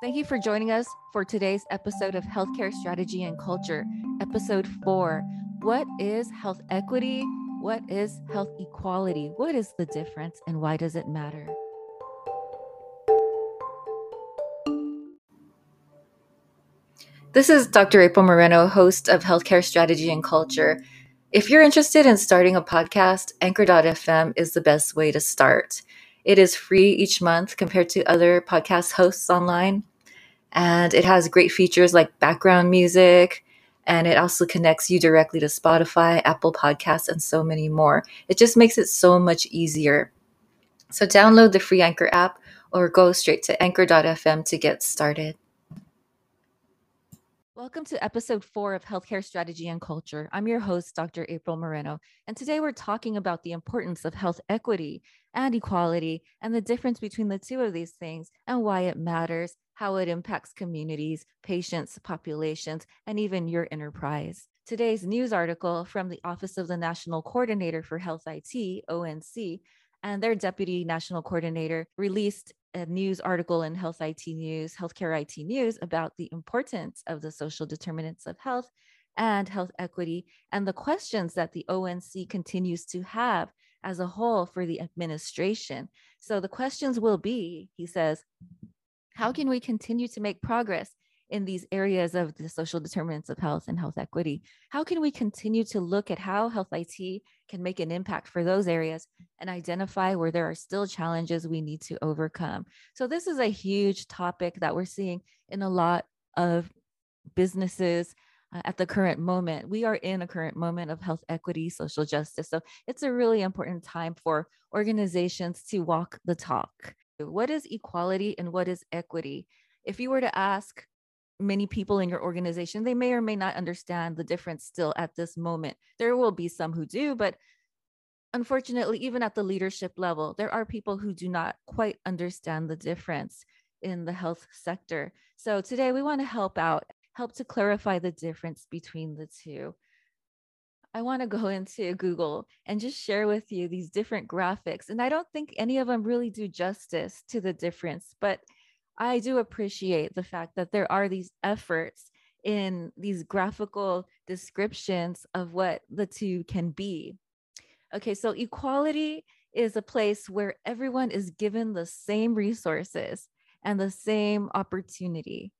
Thank you for joining us for today's episode of Healthcare Strategy and Culture, episode 4. What is health equity? What is health equality? What is the difference and why does it matter? This is Dr. April Moreno, host of Healthcare Strategy and Culture. If you're interested in starting a podcast, anchor.fm is the best way to start. It is free each month compared to other podcast hosts online. And it has great features like background music, and it also connects you directly to Spotify, Apple Podcasts, and so many more. It just makes it so much easier. So download the free Anchor app or go straight to anchor.fm to get started. Welcome to episode 4 of Healthcare Strategy and Culture. I'm your host, Dr. April Moreno, and today we're talking about the importance of health equity and equality and the difference between the two of these things and why it matters, how it impacts communities, patients, populations, and even your enterprise. Today's news article from the Office of the National Coordinator for Health IT, ONC, and their Deputy National Coordinator released a news article in Health IT News, Healthcare IT News, about the importance of the social determinants of health and health equity and the questions that the ONC continues to have as a whole for the administration. So the questions will be, he says, how can we continue to make progress in these areas of the social determinants of health and health equity? How can we continue to look at how health IT can make an impact for those areas and identify where there are still challenges we need to overcome? So this is a huge topic that we're seeing in a lot of businesses at the current moment. We are in a current moment of health equity, social justice. So it's a really important time for organizations to walk the talk. What is equality and what is equity? If you were to ask many people in your organization, they may or may not understand the difference still at this moment. There will be some who do, but unfortunately, even at the leadership level, there are people who do not quite understand the difference in the health sector. So today we want to help to clarify the difference between the two. I want to go into Google and just share with you these different graphics. And I don't think any of them really do justice to the difference, but I do appreciate the fact that there are these efforts in these graphical descriptions of what the two can be. Okay, so equality is a place where everyone is given the same resources and the same opportunity.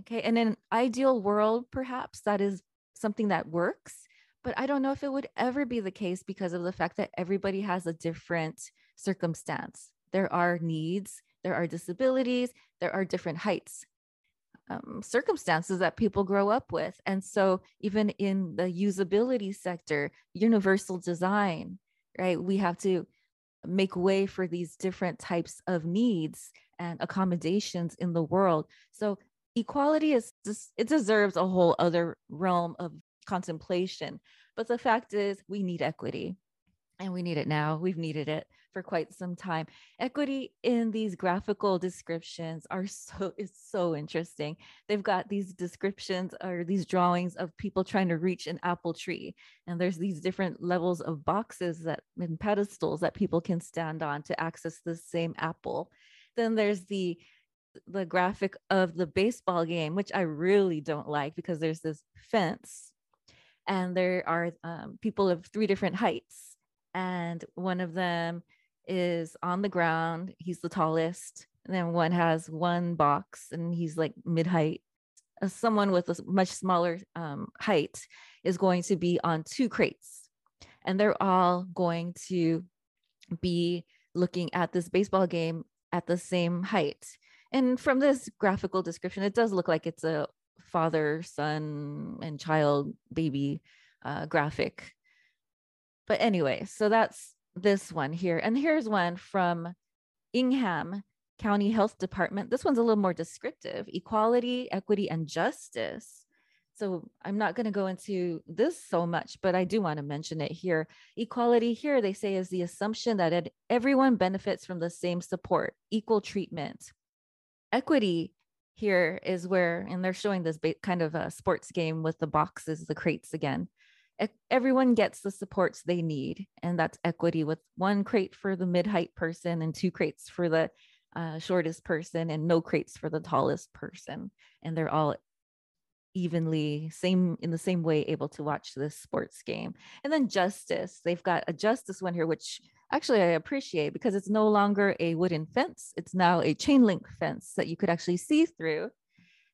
Okay, and in an ideal world, perhaps that is something that works, but I don't know if it would ever be the case because of the fact that everybody has a different circumstance. There are needs, there are disabilities, there are different heights, circumstances that people grow up with. And so even in the usability sector, universal design, right? We have to make way for these different types of needs and accommodations in the world. So equality it deserves a whole other realm of contemplation. But the fact is we need equity. And we need it now. We've needed it for quite some time. Equity in these graphical descriptions is so interesting. They've got these descriptions or these drawings of people trying to reach an apple tree. And there's these different levels of boxes and pedestals that people can stand on to access the same apple. Then there's the graphic of the baseball game, which I really don't like because there's this fence and there are people of 3 different heights. And one of them is on the ground. He's the tallest. And then one has one box and he's like mid-height. Someone with a much smaller height is going to be on 2 crates. And they're all going to be looking at this baseball game at the same height. And from this graphical description, it does look like it's a father, son, and child baby graphic. But anyway, so that's this one here. And here's one from Ingham County Health Department. This one's a little more descriptive: equality, equity, and justice. So I'm not going to go into this so much, but I do want to mention it here. Equality here, they say, is the assumption that everyone benefits from the same support, equal treatment. Equity here is where, and they're showing this kind of a sports game with the boxes, the crates again. Everyone gets the supports they need, and that's equity with 1 crate for the mid-height person and 2 crates for the shortest person and no crates for the tallest person. And they're all evenly in the same way able to watch this sports game. And then justice, they've got a justice one here, which actually I appreciate because it's no longer a wooden fence. It's now a chain link fence that you could actually see through.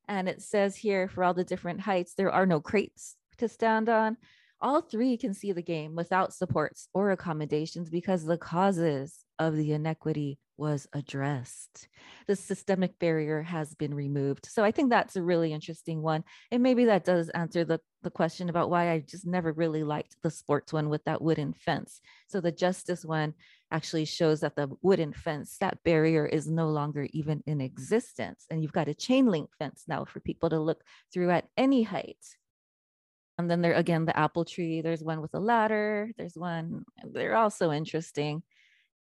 And it says here, for all the different heights, there are no crates to stand on. All three can see the game without supports or accommodations because the causes of the inequity was addressed. The systemic barrier has been removed. So I think that's a really interesting one. And maybe that does answer the question about why I just never really liked the sports one with that wooden fence. So the justice one actually shows that the wooden fence, that barrier is no longer even in existence. And you've got a chain link fence now for people to look through at any height. And then there, again, the apple tree, there's one with a ladder, there's one, they're also interesting.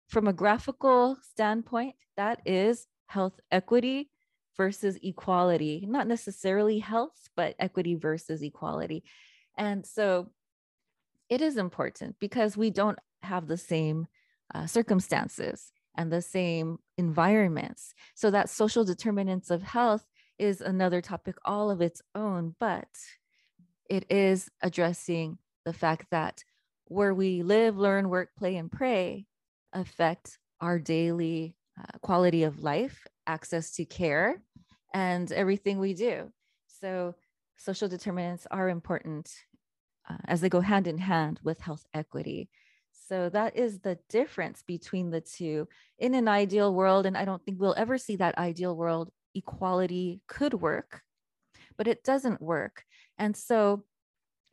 From a graphical standpoint, that is health equity versus equality, not necessarily health, but equity versus equality. And so it is important because we don't have the same circumstances and the same environments. So that social determinants of health is another topic all of its own, but it is addressing the fact that where we live, learn, work, play, and pray affect our daily quality of life, access to care, and everything we do. So social determinants are important as they go hand in hand with health equity. So that is the difference between the two. In an ideal world, and I don't think we'll ever see that ideal world, equality could work, but it doesn't work. And so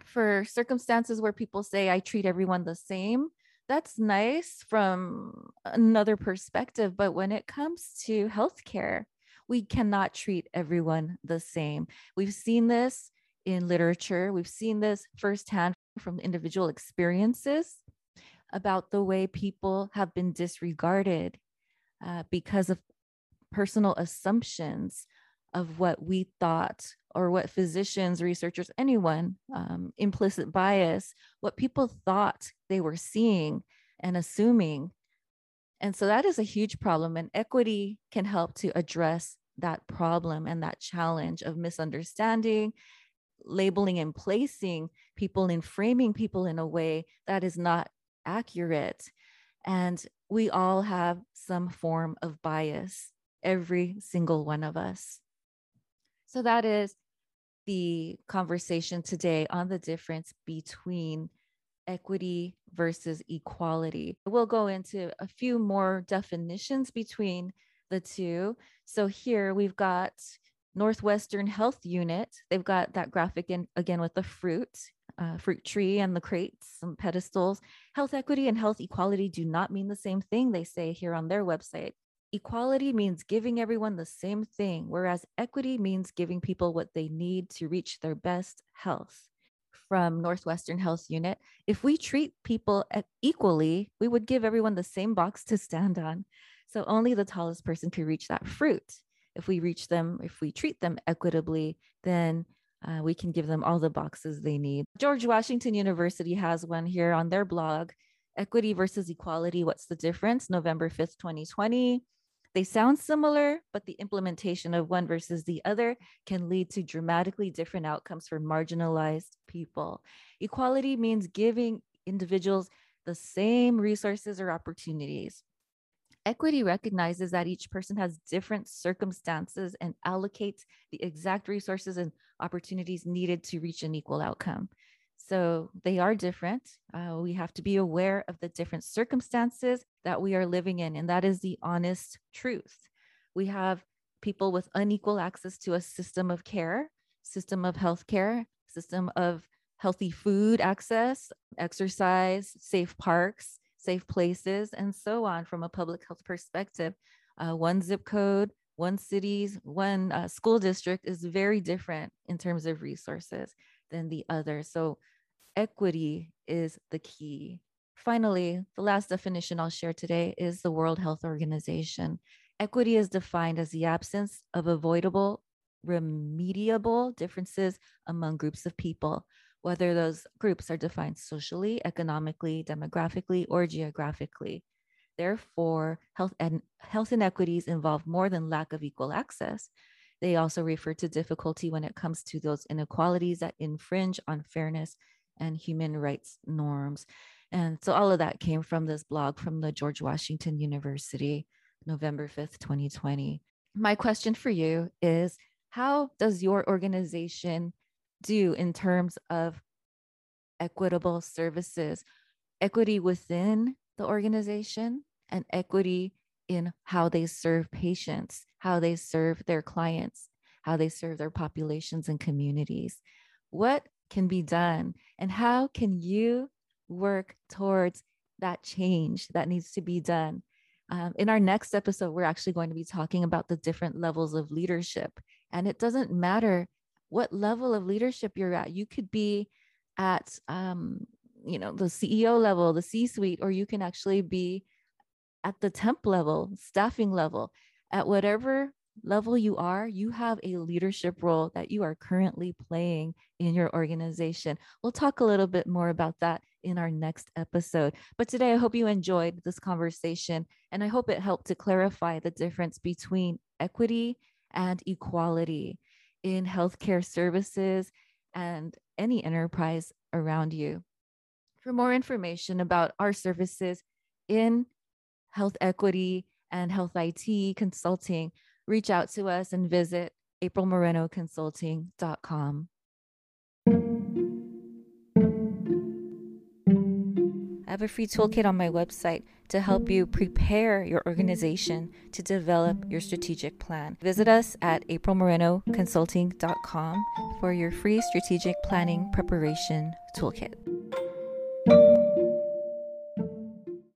for circumstances where people say, I treat everyone the same, that's nice from another perspective, but when it comes to healthcare, we cannot treat everyone the same. We've seen this in literature. We've seen this firsthand from individual experiences about the way people have been disregarded because of personal assumptions of what we thought or what physicians, researchers, anyone, implicit bias, what people thought they were seeing and assuming. And so that is a huge problem, and equity can help to address that problem and that challenge of misunderstanding, labeling and placing people and framing people in a way that is not accurate. And we all have some form of bias, every single one of us. So that is the conversation today on the difference between equity versus equality. We'll go into a few more definitions between the two. So here we've got Northwestern Health Unit. They've got that graphic in, again, with the fruit tree and the crates and pedestals. Health equity and health equality do not mean the same thing, they say here on their website. Equality means giving everyone the same thing, whereas equity means giving people what they need to reach their best health. From Northwestern Health Unit, if we treat people equally, we would give everyone the same box to stand on. So only the tallest person could reach that fruit. If we treat them equitably, then we can give them all the boxes they need. George Washington University has one here on their blog, Equity versus Equality, What's the Difference? November 5th, 2020. They sound similar, but the implementation of one versus the other can lead to dramatically different outcomes for marginalized people. Equality means giving individuals the same resources or opportunities. Equity recognizes that each person has different circumstances and allocates the exact resources and opportunities needed to reach an equal outcome. So they are different. We have to be aware of the different circumstances that we are living in. And that is the honest truth. We have people with unequal access to a system of care, system of healthcare, system of healthy food access, exercise, safe parks, safe places, and so on from a public health perspective. One zip code, one city, one school district is very different in terms of resources than the other. So equity is the key. Finally, the last definition I'll share today is the World Health Organization. Equity is defined as the absence of avoidable, remediable differences among groups of people, whether those groups are defined socially, economically, demographically, or geographically. Therefore, health inequities involve more than lack of equal access. They also refer to difficulty when it comes to those inequalities that infringe on fairness and human rights norms. And so all of that came from this blog from the George Washington University, November 5th, 2020. My question for you is, how does your organization do in terms of equitable services, equity within the organization and equity in how they serve patients, how they serve their clients, how they serve their populations and communities? What can be done and how can you work towards that change that needs to be done? In our next episode, we're actually going to be talking about the different levels of leadership. And it doesn't matter what level of leadership you're at. You could be at the CEO level, the C-suite, or you can actually be at the temp level, staffing level. At whatever level you are, you have a leadership role that you are currently playing in your organization. We'll talk a little bit more about that in our next episode. But today, I hope you enjoyed this conversation, and I hope it helped to clarify the difference between equity and equality in healthcare services and any enterprise around you. For more information about our services in health equity and health IT consulting, reach out to us and visit aprilmorenoconsulting.com. I have a free toolkit on my website to help you prepare your organization to develop your strategic plan. Visit us at aprilmorenoconsulting.com for your free strategic planning preparation toolkit.